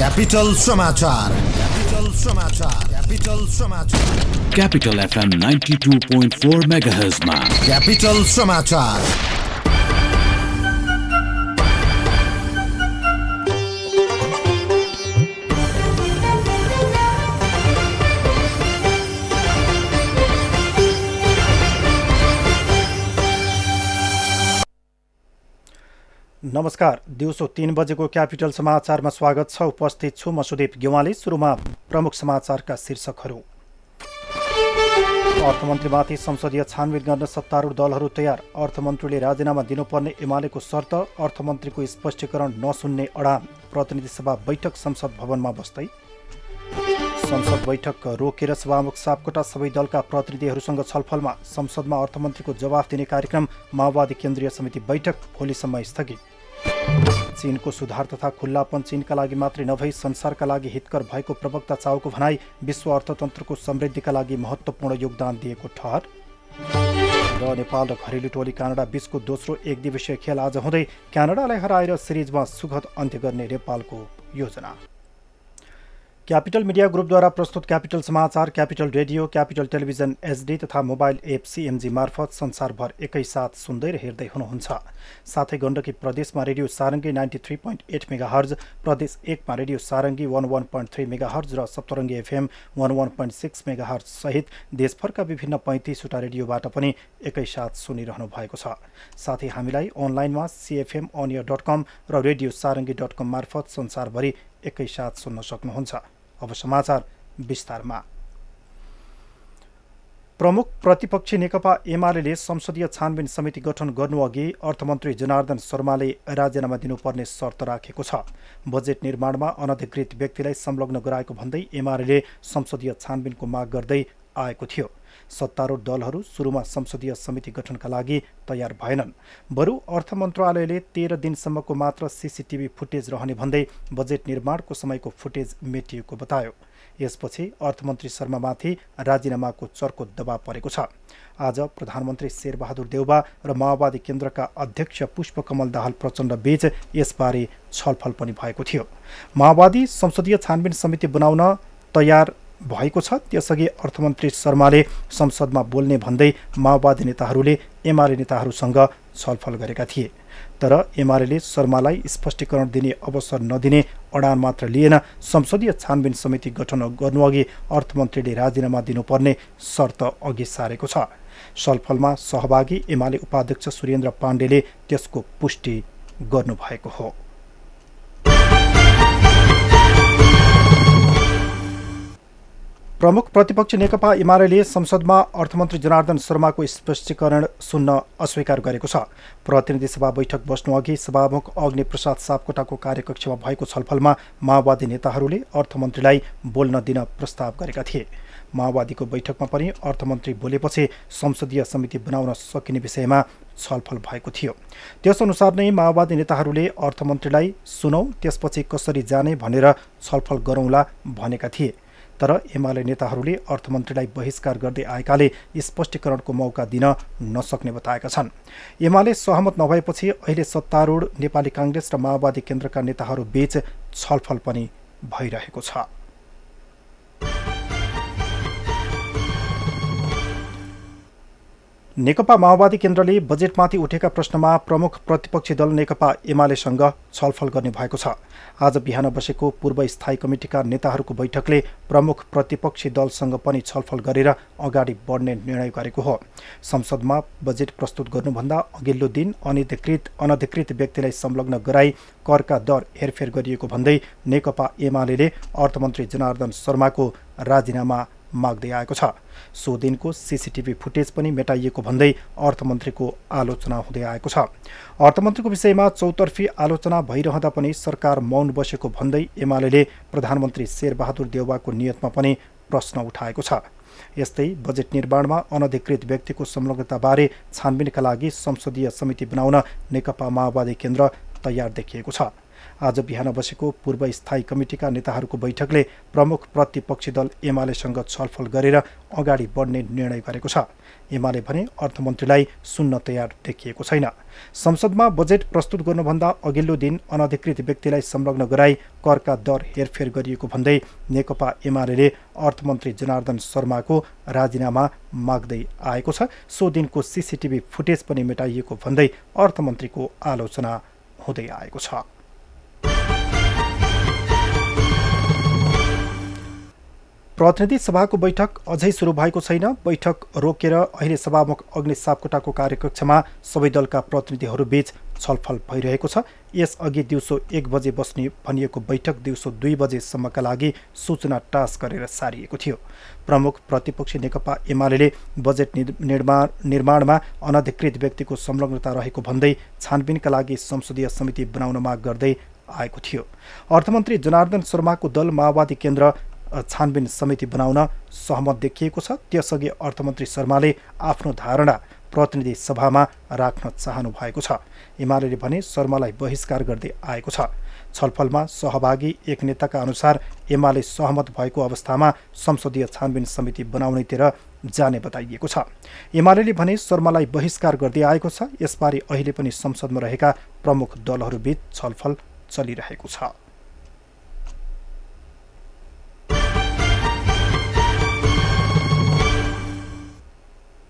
Capital समाचार capital FM 92.4 megahertz मा capital समाचार। नमस्कार, दिउँसो 3 बजेको क्यापिटल समाचारमा स्वागत छ। उपस्थित छु म सुदीप गेवाल। सुरुमा प्रमुख समाचारका शीर्षकहरू। अर्थमन्त्रीमाथि संसदीय छानबिन गर्न सत्तारूढ दलहरू तयार। अर्थमन्त्रीले राजीनामा दिनुपर्ने एमालेको शर्त, अर्थमन्त्रीको स्पष्टीकरण नसुन्ने अडान। प्रतिनिधि सभा बैठक संसद भवनमा बस्दै। संसद बैठक रोकेर सभामुख सापकोटा सबै दलका प्रतिनिधिहरूसँग छलफलमा। संसदमा अर्थमन्त्रीको जवाफ दिने कार्यक्रम माओवादी केन्द्रीय समिति बैठक भोलिसम्म स्थगित। चीनको सुधार तथा खुल्लापन चीनका लागि मात्रै नभई संसारका लागि हितकर भएको प्रवक्ता चाओको भनाई। विश्व अर्थतन्त्रको समृद्धिका लागि महत्त्वपूर्ण योगदान दिएको ठहर। र नेपाल र घरेलु टोली क्यानाडा बीचको दोस्रो एक दिवसीय खेल आज हुँदै। क्यानाडालाई हराएर सिरिजमा सुखद अन्त्य गर्ने नेपालको योजना। क्यापिटल मिडिया ग्रुपद्वारा प्रस्तुत क्यापिटल समाचार capital radio, capital television HD तथा मोबाइल एप CMG मार्फत संसारभर एकैसाथ सुन्दै र हेर्दै हुनुहुन्छ। साथै गण्डकी प्रदेशमा रेडियो सारंगी 93.8 मेगाहर्ज, प्रदेश 1मा रेडियो सारंगी 11.3 मेगाहर्ज र सप्तरङ्गी FM 11.6 मेगाहर्ज सहित देशभरका विभिन्न 35 वटा रेडियोबाट पनि एकैसाथ सुनिरहनु भएको छ। साथै हामीलाई अनलाइनमा cfmonear.com र radiosarangi.com मार्फत संसारभरि एकैसाथ सुन्न सक्नुहुन्छ। अब समाचार विस्तारमा। प्रमुख प्रतिपक्षी नेकपा एमाले संसदीय छानबिन समिति गठन गर्नुअघि अर्थमन्त्री जनार्दन शर्माले राजीनामा दिनुपर्ने शर्त राखेको छ। बजेट निर्माणमा अनधिकृत व्यक्तिलाई संलग्न गराएको भन्दै एमाले संसदीय छानबिनको माग गर्दै आएको थियो। सत्तारूढ दलहरू सुरुमा संसदीय समिति गठनका लागि तयार भएनन्। बरु अर्थ मन्त्रालयले 13 दिनसम्मको मात्र CCTV फुटेज रहने भन्दै बजेट निर्माणको समयको फुटेज मेटिएको बतायो। यसपछि अर्थमन्त्री शर्मामाथि राजीनामाको चर्को दबाव परेको छ। आज प्रधानमन्त्री शेरबहादुर देउवा र माओवादी केन्द्रका अध्यक्ष पुष्पकमल दाहाल प्रचण्डबीच यसबारे छलफल पनि भएको थियो। माओवादी संसदीय छानबिन समिति बनाउन तयार भएको छ। त्यसअघि अर्थमन्त्री शर्माले संसदमा बोल्ने भन्दै माओवादी नेताहरूले एमाले नेताहरूसँग छलफल गरेका थिए, तर एमाले शर्मालाई स्पष्टीकरण दिने अवसर नदिने अडान मात्र लिएन। संसदीय छानबिन समिति गठन गर्नुअघि अर्थमन्त्रीले राजीनामा दिनुपर्ने शर्त अघि सारेको छ। छलफलमा सहभागी एमाले उपाध्यक्ष सुरेन्द्र पाण्डेले त्यसको पुष्टि गर्नुभएको हो। प्रमुख प्रतिपक्ष नेकपा एमाले संसदमा अर्थमन्त्री जनार्दन शर्माको स्पष्टीकरण सुन्न अस्वीकार गरेको छ। प्रतिनिधि सभा बैठक बस्नुअघि सभामुख अग्नि प्रसाद सापकोटाको कार्यकक्षमा भएको छलफलमा माओवादी नेताहरूले अर्थमन्त्रीलाई बोल्न दिन प्रस्ताव गरेका थिए। माओवादीको बैठकमा पनि अर्थमन्त्री बोलेपछि संसदीय समिति बनाउन सकिने विषयमा छलफल भएको थियो। त्यसअनुसार नै माओवादी नेताहरूले अर्थमन्त्रीलाई सुनौ त्यसपछि कसरी जाने भनेर छलफल गरौँला भनेका थिए, तर एमाले नेताहरूले अर्थमन्त्रीलाई बहिष्कार गर्दै आएकाले स्पष्टीकरणको मौका दिन नसक्ने बताएका छन्। एमाले सहमत नभएपछि अहिले सत्तारूढ नेपाली कांग्रेस र माओवादी केन्द्रका नेताहरूबीच छलफल पनि भइरहेको छ। नेकपा माओवादी केन्द्रले बजेटमाथि उठेका प्रश्नमा प्रमुख प्रतिपक्षी दल नेकपा एमालेसँग छलफल गर्ने भएको छ। आज बिहान बसेको पूर्व स्थायी कमिटिका नेताहरूको बैठकले प्रमुख प्रतिपक्षी दलसँग पनि छलफल गरेर अगाडि बढ्ने निर्णय गरेको हो। संसदमा बजेट प्रस्तुत गर्नुभन्दा अघिल्लो दिन अनधिकृत व्यक्तिलाई संलग्न गराई करका दर हेरफेर गरिएको भन्दै नेकपा एमाले अर्थमन्त्री जनार्दन शर्माको राजीनामा माग्दै आएको छ। सो दिनको CCTV फुटेज पनि मेटाइएको भन्दै अर्थमन्त्रीको आलोचना हुँदै आएको छ। अर्थमन्त्रीको विषयमा चौतर्फी आलोचना भइरहँदा पनि सरकार मौन बसेको भन्दै एमाले प्रधानमन्त्री शेरबहादुर देउवाको नियतमा पनि प्रश्न उठाएको छ। यस्तै बजेट निर्माणमा अनधिकृत व्यक्तिको संलग्नताबारे छानबिनका लागि संसदीय समिति बनाउन नेकपा माओवादी केन्द्र तयार देखिएको छ। आज बिहान बसेको पूर्व स्थायी कमिटिका नेताहरूको बैठकले प्रमुख प्रतिपक्षी दल एमालेसँग छलफल गरेर अगाडि बढ्ने निर्णय गरेको छ। एमाले भने अर्थमन्त्रीलाई सुन्न तयार देखिएको छैन। संसदमा बजेट प्रस्तुत गर्नुभन्दा अघिल्लो दिन अनधिकृत व्यक्तिलाई संलग्न गराई करका दर हेरफेर गरिएको भन्दै नेकपा एमालेले अर्थमन्त्री जनार्दन शर्माको राजीनामा माग्दै आएको छ। सो दिनको सीसीटीभी फुटेज पनि मेटाइएको भन्दै अर्थमन्त्रीको आलोचना हुँदै आएको छ। प्रतिनिधि सभाको बैठक अझै सुरु भएको छैन। बैठक रोकेर अहिले सभामुख अग्नि सापकोटाको कार्यकक्षमा सबै दलका प्रतिनिधिहरूबीच छलफल भइरहेको छ। यसअघि दिउँसो 1 बजे बस्ने भनिएको बैठक दिउँसो 2 बजेसम्मका लागि सूचना टास्क गरेर सारिएको थियो। प्रमुख प्रतिपक्षी नेकपा एमाले बजेट निर्माणमा अनधिकृत व्यक्तिको संलग्नता रहेको भन्दै छानबिनका लागि संसदीय समिति बनाउन माग गर्दै आएको थियो। अर्थमन्त्री जनार्दन शर्माको दल माओवादी केन्द्र छानबिन समिति बनाउन सहमत देखिएको छ। त्यसअघि अर्थमन्त्री शर्माले आफ्नो धारणा प्रतिनिधि सभामा राख्न चाहनु भएको छ। एमाले भने शर्मालाई बहिष्कार गर्दै आएको छ। छलफलमा सहभागी एक नेताका अनुसार एमाले सहमत भएको अवस्थामा संसदीय छानबिन समिति बनाउनेतिर जाने बताइएको छ। एमाले भने शर्मालाई बहिष्कार गर्दै आएको छ। यसबारे अहिले पनि संसदमा रहेका प्रमुख दलहरूबीच छलफल चलिरहेको छ।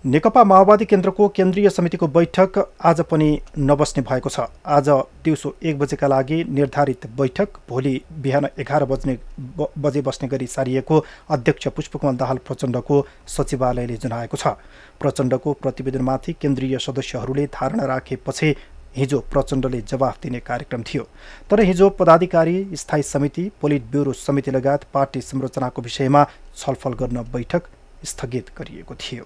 नेकपा माओवादी केन्द्रको केन्द्रीय समितिको बैठक आज पनि नबस्ने भएको छ। आज दिउँसो 1 बजेका लागि निर्धारित बैठक भोलि बिहान 11 बजे बस्ने गरी सारिएको अध्यक्ष पुष्पकमल दाहाल प्रचण्डको सचिवालयले जनाएको छ। प्रचण्डको प्रतिवेदनमाथि केन्द्रीय सदस्यहरूले धारणा राखेपछि हिजो प्रचण्डले जवाफ दिने कार्यक्रम थियो। तर हिजो पदाधिकारी, स्थायी समिति, पोलिट ब्युरो समिति लगायत पार्टी संरचनाको विषयमा छलफल गर्न बैठक स्थगित गरिएको थियो।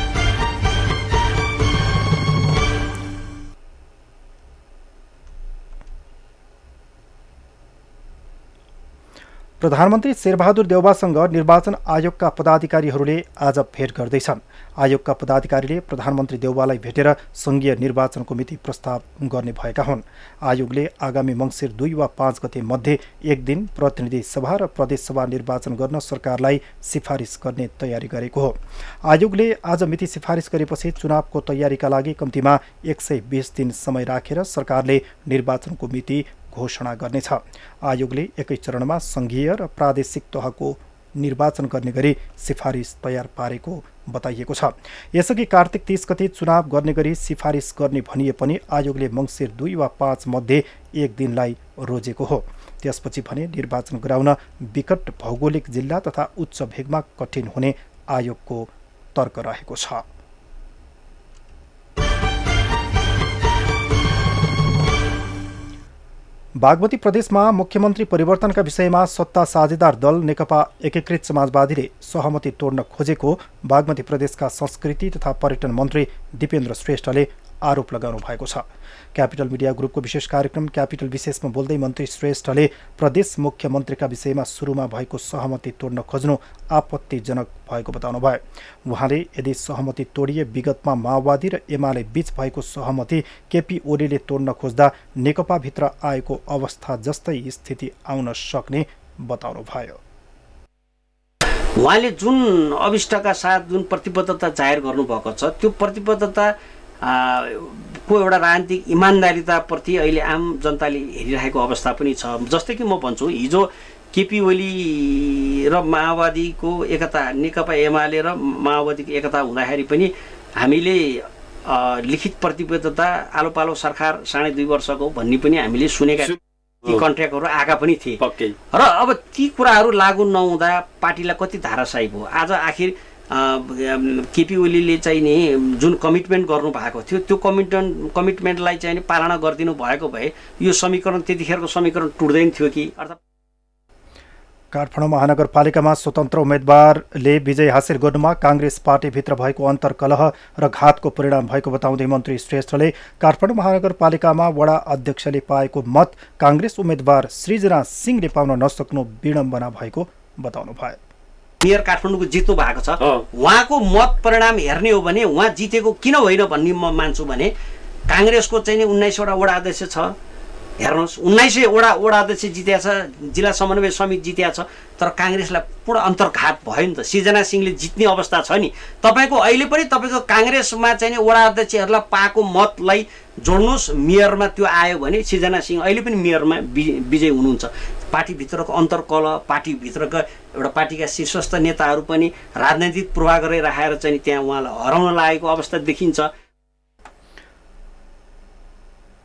प्रधानमन्त्री शेरबहादुर देउवासँग निर्वाचन आयोगका पदाधिकारीहरूले आज भेट गर्दैछन्। आयोगका पदाधिकारीले प्रधानमन्त्री देउवालाई भेटेर संघीय निर्वाचनको मिति प्रस्ताव गर्ने भएका हुन्। आयोगले आगामी मंसिर 2 वा 5 गते मध्ये 1 दिन प्रतिनिधि सभा र प्रदेशसभा निर्वाचन गर्न सरकारलाई सिफारिस गर्ने तयारी गरेको हो। आयोगले आज मिति सिफारिस गरेपछि चुनावको तयारीका लागि कम्तीमा 120 दिन समय राखेर सरकारले निर्वाचनको मिति घोषणा गर्नेछ। आयोगले एकै चरणमा संघीय र प्रादेशिक तहको निर्वाचन गर्ने गरी सिफारिस तयार पारेको बताइएको छ। यसअघि कार्तिक 30 गते चुनाव गर्ने गरी सिफारिस गर्ने भनिए पनि आयोगले मंसिर 2 वा 5 मध्ये 1 दिनलाई रोजेको हो। त्यसपछि भने निर्वाचन गराउन विकट भौगोलिक जिल्ला तथा उच्च भेगमा कठिन हुने आयोगको तर्क रहेको छ। बागमती प्रदेशमा मुख्यमन्त्री परिवर्तनका विषयमा सत्ता साझेदार दल नेकपा एकीकृत समाजवादीले सहमति तोड्न खोजेको बागमती प्रदेशका संस्कृति तथा पर्यटन मन्त्री दिपेन्द्र श्रेष्ठले आरोप लगाउनु भएको छ। क्यापिटल मिडिया ग्रुपको विशेष कार्यक्रम क्यापिटल विशेषमा बोल्दै मन्त्री श्रेष्ठले प्रदेश मुख्यमन्त्रीका विषयमा सुरुमा भएको सहमति तोड्न खोज्नु आपत्तिजनक भएको बताउनुभयो। उहाँले यदि सहमति तोडिए विगतमा माओवादी र एमाले बीच भएको सहमति केपी ओलीले तोड्न खोज्दा नेकपाभित्र आएको अवस्था जस्तै स्थिति आउन सक्ने बताउनुभयो। उहाँले जुन अभिष्टका साथ जुन प्रतिबद्धता जाहेर गर्नुभएको छ त्यो प्रतिबद्धता को एउटा राजनीतिक इमान्दारिताप्रति अहिले आम जनताले हेरिरहेको अवस्था पनि छ। जस्तै कि म भन्छु, हिजो केपी ओली र माओवादीको एकता, नेकपा एमाले र माओवादीको एकता हुँदाखेरि पनि हामीले लिखित प्रतिबद्धता आलोपालो सरकार 2.5 वर्षको भन्ने पनि हामीले सुनेका ती कन्ट्र्याक्टहरू आएका पनि थिए। र अब ती कुराहरू लागू नहुँदा पार्टीलाई कति धाराशायी भयो। आज आखिर केपी ओलीले चाहिँ नि जुन कमिटमेन्ट गर्नुभएको थियो त्यो कमिटमेन्टलाई चाहिँ नि पालना गरिदिनु भएको भए यो समीकरण त्यतिखेरको समीकरण टुट्दैन थियो कि। अर्थात् काठमाडौँ महानगरपालिकामा स्वतन्त्र उम्मेद्वारले विजय हासिल गर्नुमा काङ्ग्रेस पार्टीभित्र भएको अन्तरकलह र घातको परिणाम भएको बताउँदै मन्त्री श्रेष्ठले काठमाडौँ महानगरपालिकामा वडा अध्यक्षले पाएको मत काङ्ग्रेस उम्मेद्वार सृजना सिंहले पाउन नसक्नु विडम्बना भएको बताउनु भयो। मेयर काठमाडौँको जित्नु भएको छ, उहाँको मत परिणाम हेर्ने हो भने उहाँ जितेको किन होइन भन्ने म मान्छु। भने काङ्ग्रेसको चाहिँ 19 वटा वडा अध्यक्ष छ, हेर्नुस् 1900 वडा अध्यक्ष जित्या छ, जिल्ला समन्वय समिति जित्या छ, तर कांग्रेसलाई पूर्ण अन्तरघात भयो नि त। सिजना सिंहले जित्ने अवस्था छ नि। तपाईको अहिले पनि तपाईको कांग्रेसमा चाहिँ वडा अध्यक्षहरुलाई पाएको मतलाई जोड्नुस्, मेयरमा त्यो आयो भने सिजना सिंह अहिले पनि मेयरमा विजय हुनुहुन्छ। पार्टी भित्रको अन्तरकलह, पार्टी भित्रको एउटा पार्टीका शीर्षस्थ नेताहरू पनि राजनीतिक प्रभाव गरेर राखेर चाहिँ त्यहाँ उहाँलाई हराउन लागेको अवस्था देखिन्छ।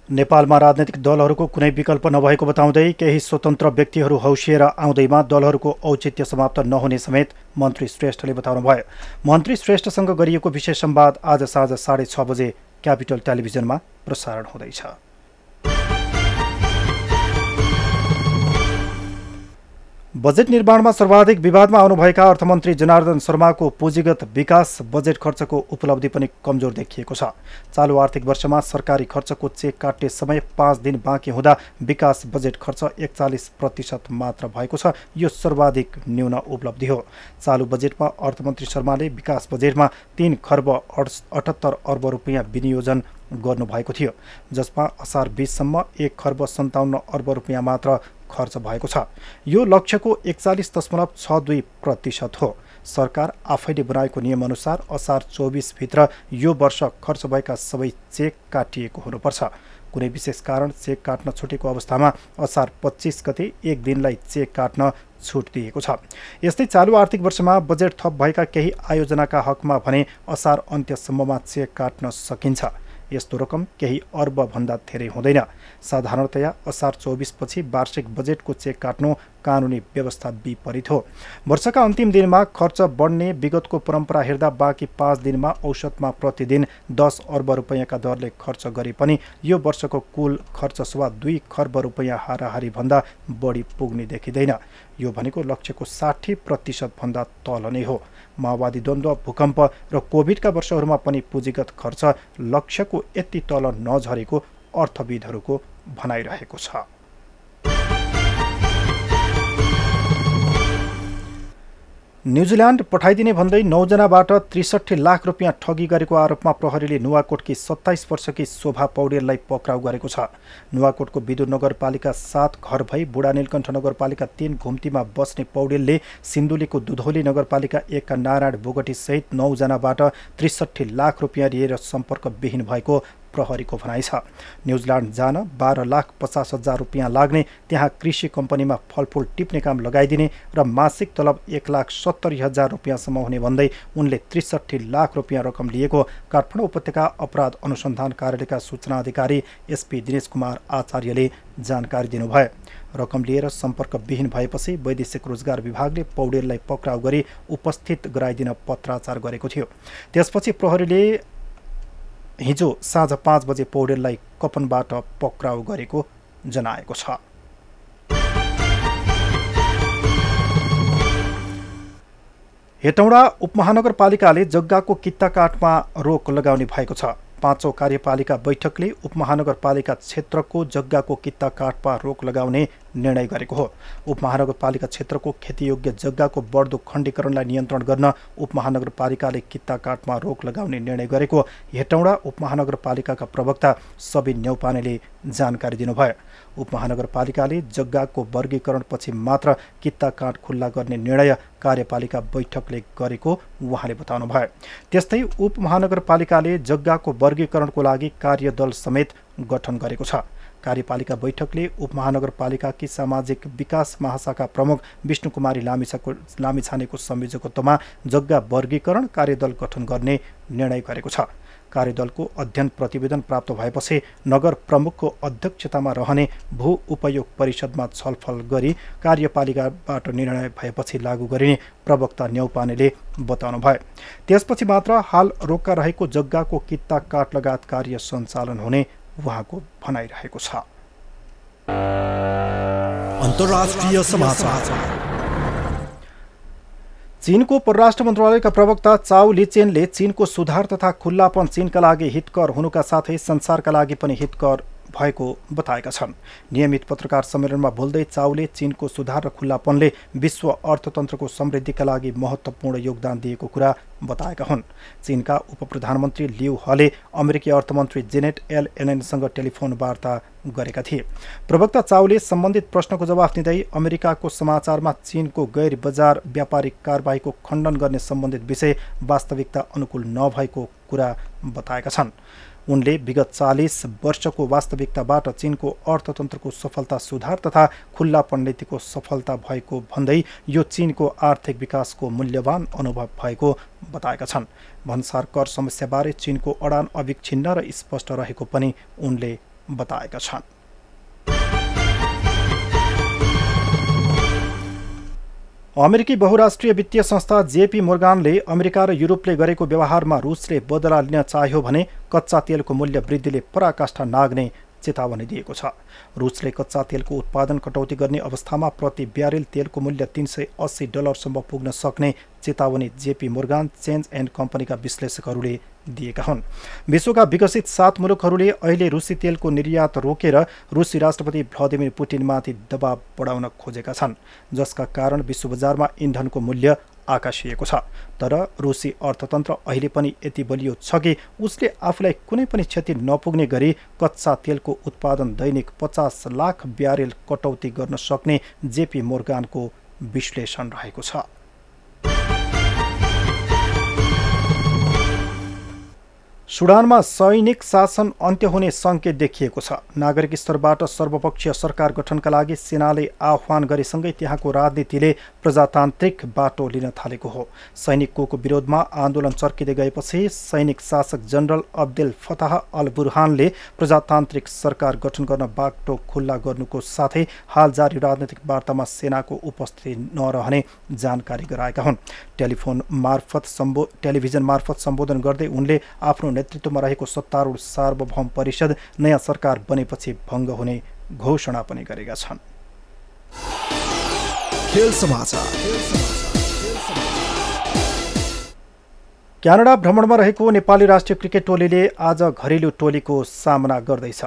नेपालमा राजनीतिक दलहरूको कुनै विकल्प नभएको बताउँदै केही स्वतन्त्र व्यक्तिहरू हौसिएर आउँदैमा दलहरूको औचित्य समाप्त नहुने समेत मन्त्री श्रेष्ठले बताउनुभयो। मन्त्री श्रेष्ठसँग गरिएको विशेष संवाद आज साँझ 6:30 बजे क्यापिटल टेलिभिजनमा प्रसारण हुँदैछ। बजेट निर्माणमा सर्वाधिक विवादमा आउनुभएका अर्थमन्त्री जनार्दन शर्माको पुँजीगत विकास बजेट खर्चको उपलब्धि पनि कमजोर देखिएको छ। चालु आर्थिक वर्षमा सरकारी खर्चको चेक काट्ने समय 5 दिन बाँकी हुँदा विकास बजेट खर्च 41% मात्र भएको छ। यो सर्वाधिक न्यून उपलब्धि हो। चालु बजेटमा अर्थमन्त्री शर्माले विकास बजेटमा 3 खर्ब 78 अर्ब रुपियाँ विनियोजन गर्नुभएको थियो, जसमा असार 20 सम्म 1 खर्ब 57 अर्ब रुपियाँ मात्र खर्च भएको छ। यो लक्ष्यको 41.62% हो। सरकार आफैले बनाएको नियमअनुसार असार 24 भित्र यो वर्ष खर्च भएका सबै चेक काटिएको हुनुपर्छ। कुनै विशेष कारण चेक काट्न छुटेको अवस्थामा असार 25 गते 1 दिनलाई चेक काट्न छुट दिएको छ। यस्तै चालु आर्थिक वर्षमा बजेट थप भएका केही आयोजनाका हकमा भने असार अन्त्यसम्ममा चेक काट्न सकिन्छ। यस्तो रकम केही अर्ब भन्दा धेरै हुँदैन। साधारणतया असार 24 पछि वार्षिक बजेटको चेक काट्नु कानुनी व्यवस्था विपरीत हो। वर्षका अन्तिम दिनमा खर्च बढ्ने विगतको परम्परा हेर्दा बाँकी 5 दिनमा औसतमा प्रतिदिन 10 अर्ब रुपैयाँका दरले खर्च गरे पनि यो वर्षको कुल खर्च 2 खर्ब रुपैयाँ हाराहारी भन्दा बढी पुग्ने देखिँदैन। यो भनेको लक्ष्यको 60%भन्दा तल नै हो। माओवादी द्वन्द्व, भूकम्प र कोभिडका वर्षहरूमा पनि पुँजीगत खर्च लक्ष्यको यति तल नझरेको अर्थविदहरूको भनाइरहेको छ। न्युजिल्यान्ड पठाइदिने भन्दै 9 जनाबाट 63 लाख रुपियाँ ठगी गरेको आरोपमा प्रहरीले नुवाकोटकी 27 वर्षकी शोभा पौडेललाई पक्राउ गरेको छ। नुवाकोटको विदुर नगरपालिका 7 घर भई बुढा नीलकण्ठ नगरपालिका 3 घुम्तीमा बस्ने पौडेलले सिन्धुलीको दुधौली नगरपालिका 1 का नारायण बोगटीसहित 9 जनाबाट 63 लाख रुपियाँ लिएर सम्पर्कविहीन भएको प्रहरीको भनाइ छ। न्युजिल्यान्ड जान 12,50,000 रुपियाँ लाग्ने, त्यहाँ कृषि कम्पनीमा फलफूल टिप्ने काम लगाइदिने र मासिक तलब 1,70,000 रुपियाँसम्म हुने भन्दै उनले 63 लाख रुपियाँ रकम लिएको काठमाडौँ उपत्यका अपराध अनुसन्धान कार्यालयका सूचना अधिकारी एसपी दिनेश कुमार आचार्यले जानकारी दिनुभयो। रकम लिएर सम्पर्कविहीन भएपछि वैदेशिक रोजगार विभागले पौडेललाई पक्राउ गरी उपस्थित गराइदिन पत्राचार गरेको थियो। त्यसपछि प्रहरीले हिजो साँझ 5 बजे पौडेललाई कपनबाट पक्राउ गरेको जनाएको छ। हेटौँडा उपमहानगरपालिकाले जग्गाको कित्ता काटमा रोक लगाउने भएको छ। 5औं कार्यपालिका बैठकले उपमहानगरपालिका क्षेत्रको जग्गाको कित्ता काटमा रोक लगाउने निर्णय गरेको हो। उपमहानगरपालिका क्षेत्रको खेतीयोग्य जग्गाको बढ्दो खण्डीकरणलाई नियन्त्रण गर्न उपमहानगरपालिकाले कित्ता काटमा रोक लगाउने निर्णय गरेको हेटौँडा उपमहानगरपालिकाका प्रवक्ता सबिन न्यौपानेले जानकारी दिनुभयो। उपमहानगरपालिकाले जग्गाको वर्गीकरणपछि मात्र कित्ता काट खुल्ला गर्ने निर्णय कार्यपालिका बैठकले गरेको उहाँले बताउनुभयो। त्यस्तै उपमहानगरपालिकाले जग्गाको वर्गीकरणको लागि कार्यदल समेत गठन गरेको छ। कार्यपालिका बैठकले उपमहानगरपालिकाकी सामाजिक विकास महाशाखा प्रमुख विष्णु कुमारी लामिछानेको संयोजकत्वमा जग्गा वर्गीकरण कार्यदल गठन गर्ने निर्णय गरेको छ। कार्यदलको अध्ययन प्रतिवेदन प्राप्त भएपछि नगर प्रमुखको अध्यक्षतामा रहने भू उपयोग परिषदमा छलफल गरी कार्यपालिकाबाट निर्णय भएपछि लागू गरिने प्रवक्ता न्यौपानेले बताउनुभयो। त्यसपछि मात्र हाल रोक्का रहेको जग्गाको कित्ता काट लगायत कार्य सञ्चालन हुने उहाँको भनाइरहेको छ। अन्तर्राष्ट्रिय समाचार। चीनको परराष्ट्र मन्त्रालयका प्रवक्ता चाओ लिचेनले चीनको सुधार तथा खुल्लापन चीनका लागि हितकर हुनुका साथै संसारका लागि पनि हितकर भएको बताएका छन्। नियमित पत्रकार सम्मेलनमा बोल्दै चाओले चीनको सुधार र खुल्लापनले विश्व अर्थतन्त्रको समृद्धिका लागि महत्त्वपूर्ण योगदान दिएको कुरा बताएका हुन्। चीनका उपप्रधानमन्त्री लिउ हले अमेरिकी अर्थमन्त्री जेनेट एल एलेनसँग टेलिफोन वार्ता गरेका थिए। प्रवक्ता चाओले सम्बन्धित प्रश्नको जवाफ दिँदै अमेरिकाको समाचारमा चीनको गैर बजार व्यापारिक कारबाहीको खण्डन गर्ने सम्बन्धित विषय वास्तविकता अनुकूल नभएको कुरा बताएका छन्। उनले विगत 40 वर्षको वास्तविकताबाट चीनको अर्थतन्त्रको सफलता सुधार तथा खुल्लापन नीतिको सफलता भएको भन्दै यो चीनको आर्थिक विकासको मूल्यवान अनुभव भएको बताएका छन्। भन्सार कर समस्याबारे चीनको अडान अविच्छिन्न र स्पष्ट रहेको पनि उनले बताएका छन्। अमेरिकी बहुराष्ट्रिय वित्तीय संस्था जेपी मोर्गनले अमेरिका र युरोपले गरेको व्यवहारमा रुसले बदला लिन चाह्यो भने कच्चा तेलको मूल्य वृद्धिले पराकाष्ठा नाग्ने चेतावनी दिएको छ। रुसले कच्चा तेलको उत्पादन कटौती गर्ने अवस्थामा प्रति ब्यारेल तेलको मूल्य $380 पुग्न सक्ने चेतावनी जेपी मोर्गन, चेन्ज एन्ड कम्पनीका विश्लेषकहरूले दिएका हुन्। विश्वका विकसित 7 मुलुकहरूले अहिले रुसी तेलको निर्यात रोकेर रुसी राष्ट्रपति भ्लादिमिर पुटिनमाथि दबाव बढाउन खोजेका छन्, जसका कारण विश्व बजारमा इन्धनको मूल्य आकाशिएको छ। तर रुसी अर्थतन्त्र अहिले पनि यति बलियो छ कि उसले आफूलाई कुनै पनि क्षति नपुग्ने गरी कच्चा तेलको उत्पादन दैनिक 50 लाख ब्यारेल कटौती गर्न सक्ने जेपी मोर्गनको विश्लेषण रहेको छ। सुडानमा सैनिक शासन अन्त्य हुने संकेत देखिएको छ। नागरिक स्तरबाट सर्वपक्षीय सरकार गठनका लागि सेनाले आह्वान गरेसँगै त्यहाँको राजनीतिले प्रजातान्त्रिक बाटो लिन थालेको हो। सैनिकको विरोधमा आन्दोलन चर्किँदै गएपछि सैनिक शासक जनरल अब्देल फताह अल बुरहानले प्रजातान्त्रिक सरकार गठन गर्न बाटो खुल्ला गर्नुको साथै हाल जारी राजनीतिक वार्तामा सेनाको उपस्थिति नरहने जानकारी गराएका हुन्। टेलिभिजन मार्फत सम्बोधन गर्दै उनले आफ्नो नेतृत्वमा रहेको सत्तारूढ सार्वभौम परिषद नयाँ सरकार बनेपछि भङ्ग हुने घोषणा पनि गरेका छन्। क्यानाडा भ्रमणमा रहेको नेपाली राष्ट्रिय क्रिकेट टोलीले आज घरेलु टोलीको सामना गर्दैछ।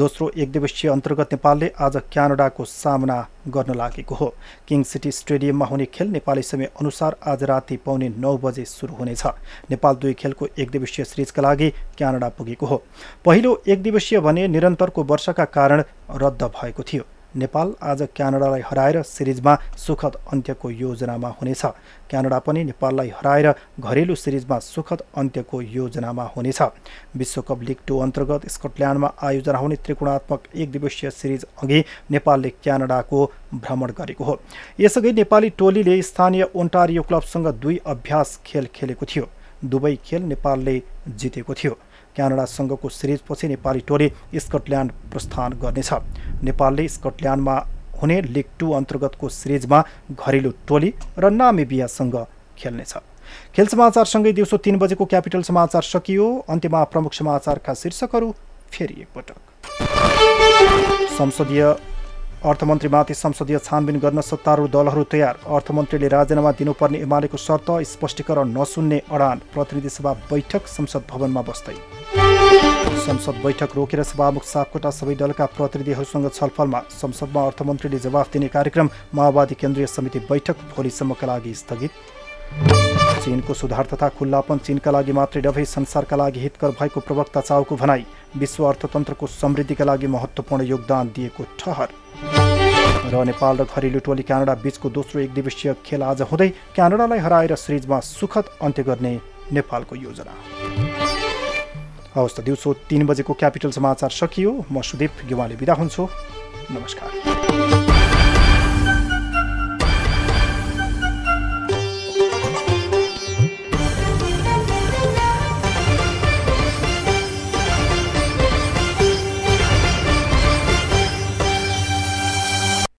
दोस्रो एक दिवसीय अन्तर्गत नेपालले आज क्यानाडाको सामना गर्न लागेको हो। किंगसिटी स्टेडियममा हुने खेल नेपाली समय अनुसार आज राति 8:45 बजे सुरु हुनेछ। नेपाल 2 खेलको एक दिवसीय सिरिजका लागि क्यानाडा पुगेको हो। पहिलो एक दिवसीय भने निरन्तरको वर्षाका कारण रद्द भएको थियो। नेपाल आज क्यानाडालाई हराएर सिरिजमा सुखद अन्त्यको योजनामा हुनेछ। क्यानाडा पनि नेपाललाई हराएर घरेलु सिरिजमा सुखद अन्त्यको योजनामा हुनेछ। विश्वकप लिग 2 अन्तर्गत स्कटल्याण्डमा आयोजना हुने त्रिकोणात्मक एक दिवसीय सिरिज अघि नेपालले क्यानाडाको भ्रमण गरेको हो। यसअघि नेपाली टोलीले स्थानीय ओन्टारियो क्लबसँग 2 अभ्यास खेल खेलेको थियो। दुवै खेल नेपालले जितेको थियो। क्यानाडासँगको सिरिजपछि नेपाली टोली स्कटल्याण्ड प्रस्थान गर्नेछ। नेपालले स्कटल्याण्डमा हुने लिग 2 अन्तर्गतको सिरिजमा घरेलु टोली र नामिबियासँग खेल्नेछ। खेल समाचारसँगै दिउँसो 3 बजेको क्यापिटल समाचार सकियो। अन्त्यमा प्रमुख समाचारका शीर्षकहरू फेरि एकपटक। संसदीय अर्थमन्त्रीमाथि संसदीय छानबिन गर्न सत्तारूढ दलहरू तयार। अर्थमन्त्रीले राजीनामा दिनुपर्ने एमालेको शर्त, स्पष्टीकरण नसुन्ने अडान। प्रतिनिधि सभा बैठक संसद भवनमा बस्दै। संसद बैठक रोकेर सभामुख सापकोटा सबै दलका प्रतिनिधिहरूसँग छलफलमा। संसदमा अर्थमन्त्रीले जवाफ दिने कार्यक्रम। माओवादी केन्द्रीय समिति बैठक भोलिसम्मका लागि स्थगित। चीनको सुधार तथा खुल्लापन चीनका लागि मात्रै नभई संसारका लागि हितकर भएको प्रवक्ता चाओको भनाई। विश्व अर्थतन्त्रको समृद्धिका लागि महत्त्वपूर्ण योगदान दिएको ठहर। र नेपाल र घरेलु टोली क्यानाडा बीचको दोस्रो एक दिवसीय खेल आज हुँदै क्यानाडालाई हराएर सिरिजमा सुखद अन्त्य गर्ने नेपालको योजना। हवस् त दिउँसो 3 बजेको क्यापिटल समाचार सकियो। म सुदीप गेवाल बिदा हुन्छु। नमस्कार।